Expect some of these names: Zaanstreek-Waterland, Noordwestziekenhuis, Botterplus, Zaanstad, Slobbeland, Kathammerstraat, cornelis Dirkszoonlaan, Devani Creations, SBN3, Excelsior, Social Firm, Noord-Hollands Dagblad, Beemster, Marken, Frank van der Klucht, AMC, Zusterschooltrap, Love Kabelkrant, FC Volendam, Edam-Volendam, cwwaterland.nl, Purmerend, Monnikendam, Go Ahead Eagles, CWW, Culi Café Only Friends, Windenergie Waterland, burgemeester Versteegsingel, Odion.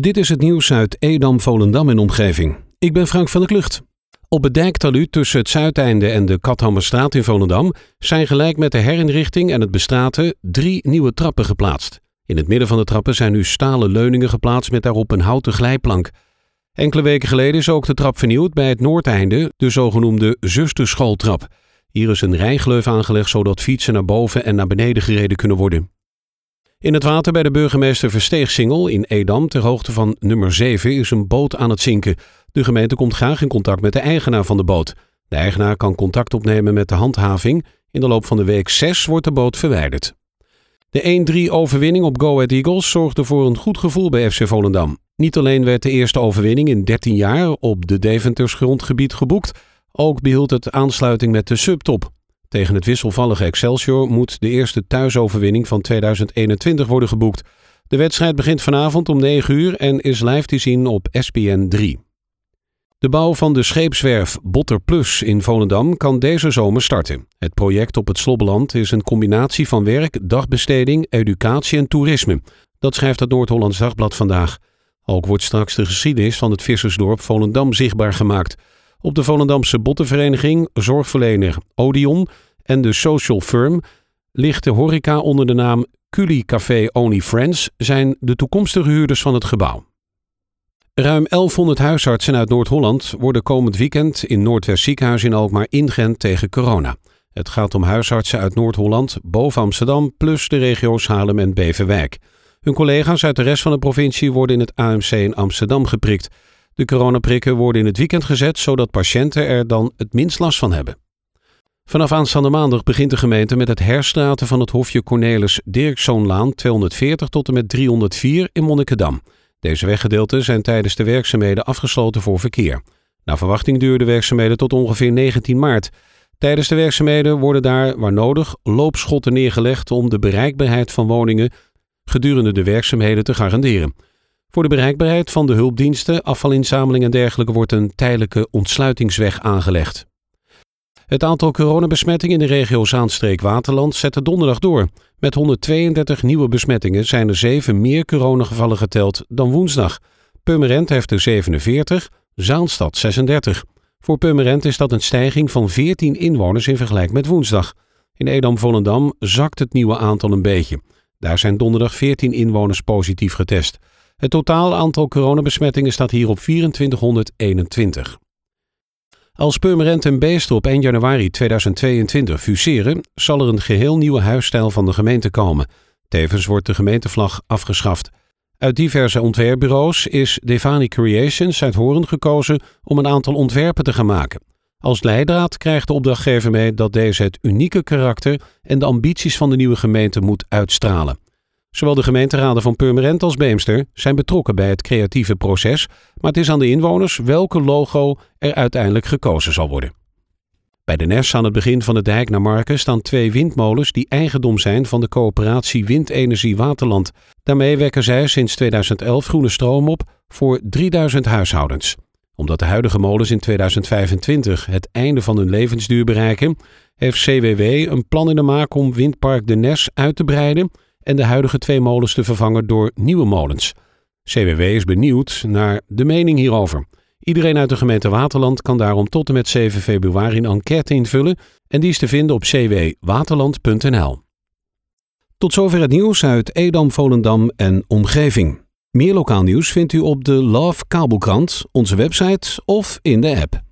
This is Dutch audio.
Dit is het nieuws uit Edam-Volendam en omgeving. Ik ben Frank van der Klucht. Op het dijktalud tussen het Zuideinde en de Kathammerstraat in Volendam zijn gelijk met de herinrichting en het bestraten 3 nieuwe trappen geplaatst. In het midden van de trappen zijn nu stalen leuningen geplaatst met daarop een houten glijplank. Enkele weken geleden is ook de trap vernieuwd bij het Noordeinde, de zogenoemde Zusterschooltrap. Hier is een rijgleuf aangelegd zodat fietsen naar boven en naar beneden gereden kunnen worden. In het water bij de burgemeester Versteegsingel in Edam, ter hoogte van nummer 7, is een boot aan het zinken. De gemeente komt graag in contact met de eigenaar van de boot. De eigenaar kan contact opnemen met de handhaving. In de loop van de week 6 wordt de boot verwijderd. De 1-3 overwinning op Go Ahead Eagles zorgde voor een goed gevoel bij FC Volendam. Niet alleen werd de eerste overwinning in 13 jaar op de Deventers grondgebied geboekt, ook behield het aansluiting met de subtop. Tegen het wisselvallige Excelsior moet de eerste thuisoverwinning van 2021 worden geboekt. De wedstrijd begint vanavond om 9 uur en is live te zien op SBN3. De bouw van de scheepswerf Botterplus in Volendam kan deze zomer starten. Het project op het Slobbeland is een combinatie van werk, dagbesteding, educatie en toerisme. Dat schrijft het Noord-Hollands Dagblad vandaag. Ook wordt straks de geschiedenis van het vissersdorp Volendam zichtbaar gemaakt. Op de Volendamse bottenvereniging, zorgverlener Odion en de Social Firm ligt de horeca onder de naam Culi Café Only Friends zijn de toekomstige huurders van het gebouw. Ruim 1100 huisartsen uit Noord-Holland worden komend weekend in Noordwestziekenhuis in Alkmaar ingeënt tegen corona. Het gaat om huisartsen uit Noord-Holland, boven Amsterdam, plus de regio's Haarlem en Beverwijk. Hun collega's uit de rest van de provincie worden in het AMC in Amsterdam geprikt. De coronaprikken worden in het weekend gezet, zodat patiënten er dan het minst last van hebben. Vanaf aanstaande maandag begint de gemeente met het herstraten van het hofje cornelis Dirkszoonlaan 240 tot en met 304 in Monnikendam. Deze weggedeelten zijn tijdens de werkzaamheden afgesloten voor verkeer. Naar verwachting duren de werkzaamheden tot ongeveer 19 maart. Tijdens de werkzaamheden worden daar, waar nodig, loopschotten neergelegd om de bereikbaarheid van woningen gedurende de werkzaamheden te garanderen. Voor de bereikbaarheid van de hulpdiensten, afvalinzameling en dergelijke wordt een tijdelijke ontsluitingsweg aangelegd. Het aantal coronabesmettingen in de regio Zaanstreek-Waterland zette donderdag door. Met 132 nieuwe besmettingen zijn er 7 meer coronagevallen geteld dan woensdag. Purmerend heeft er 47, Zaanstad 36. Voor Purmerend is dat een stijging van 14 inwoners in vergelijking met woensdag. In Edam-Volendam zakt het nieuwe aantal een beetje. Daar zijn donderdag 14 inwoners positief getest. Het totaal aantal coronabesmettingen staat hier op 2421. Als Purmerend en Beemster op 1 januari 2022 fuseren, zal er een geheel nieuwe huisstijl van de gemeente komen. Tevens wordt de gemeentevlag afgeschaft. Uit diverse ontwerpbureaus is Devani Creations uit Hoorn gekozen om een aantal ontwerpen te gaan maken. Als leidraad krijgt de opdrachtgever mee dat deze het unieke karakter en de ambities van de nieuwe gemeente moet uitstralen. Zowel de gemeenteraden van Purmerend als Beemster zijn betrokken bij het creatieve proces, maar het is aan de inwoners welke logo er uiteindelijk gekozen zal worden. Bij de Nes aan het begin van de dijk naar Marken staan 2 windmolens die eigendom zijn van de coöperatie Windenergie Waterland. Daarmee wekken zij sinds 2011 groene stroom op voor 3000 huishoudens. Omdat de huidige molens in 2025 het einde van hun levensduur bereiken, heeft CWW een plan in de maak om windpark de Nes uit te breiden en de huidige 2 molens te vervangen door nieuwe molens. CWW is benieuwd naar de mening hierover. Iedereen uit de gemeente Waterland kan daarom tot en met 7 februari een enquête invullen en die is te vinden op cwwaterland.nl. Tot zover het nieuws uit Edam, Volendam en omgeving. Meer lokaal nieuws vindt u op de Love Kabelkrant, onze website of in de app.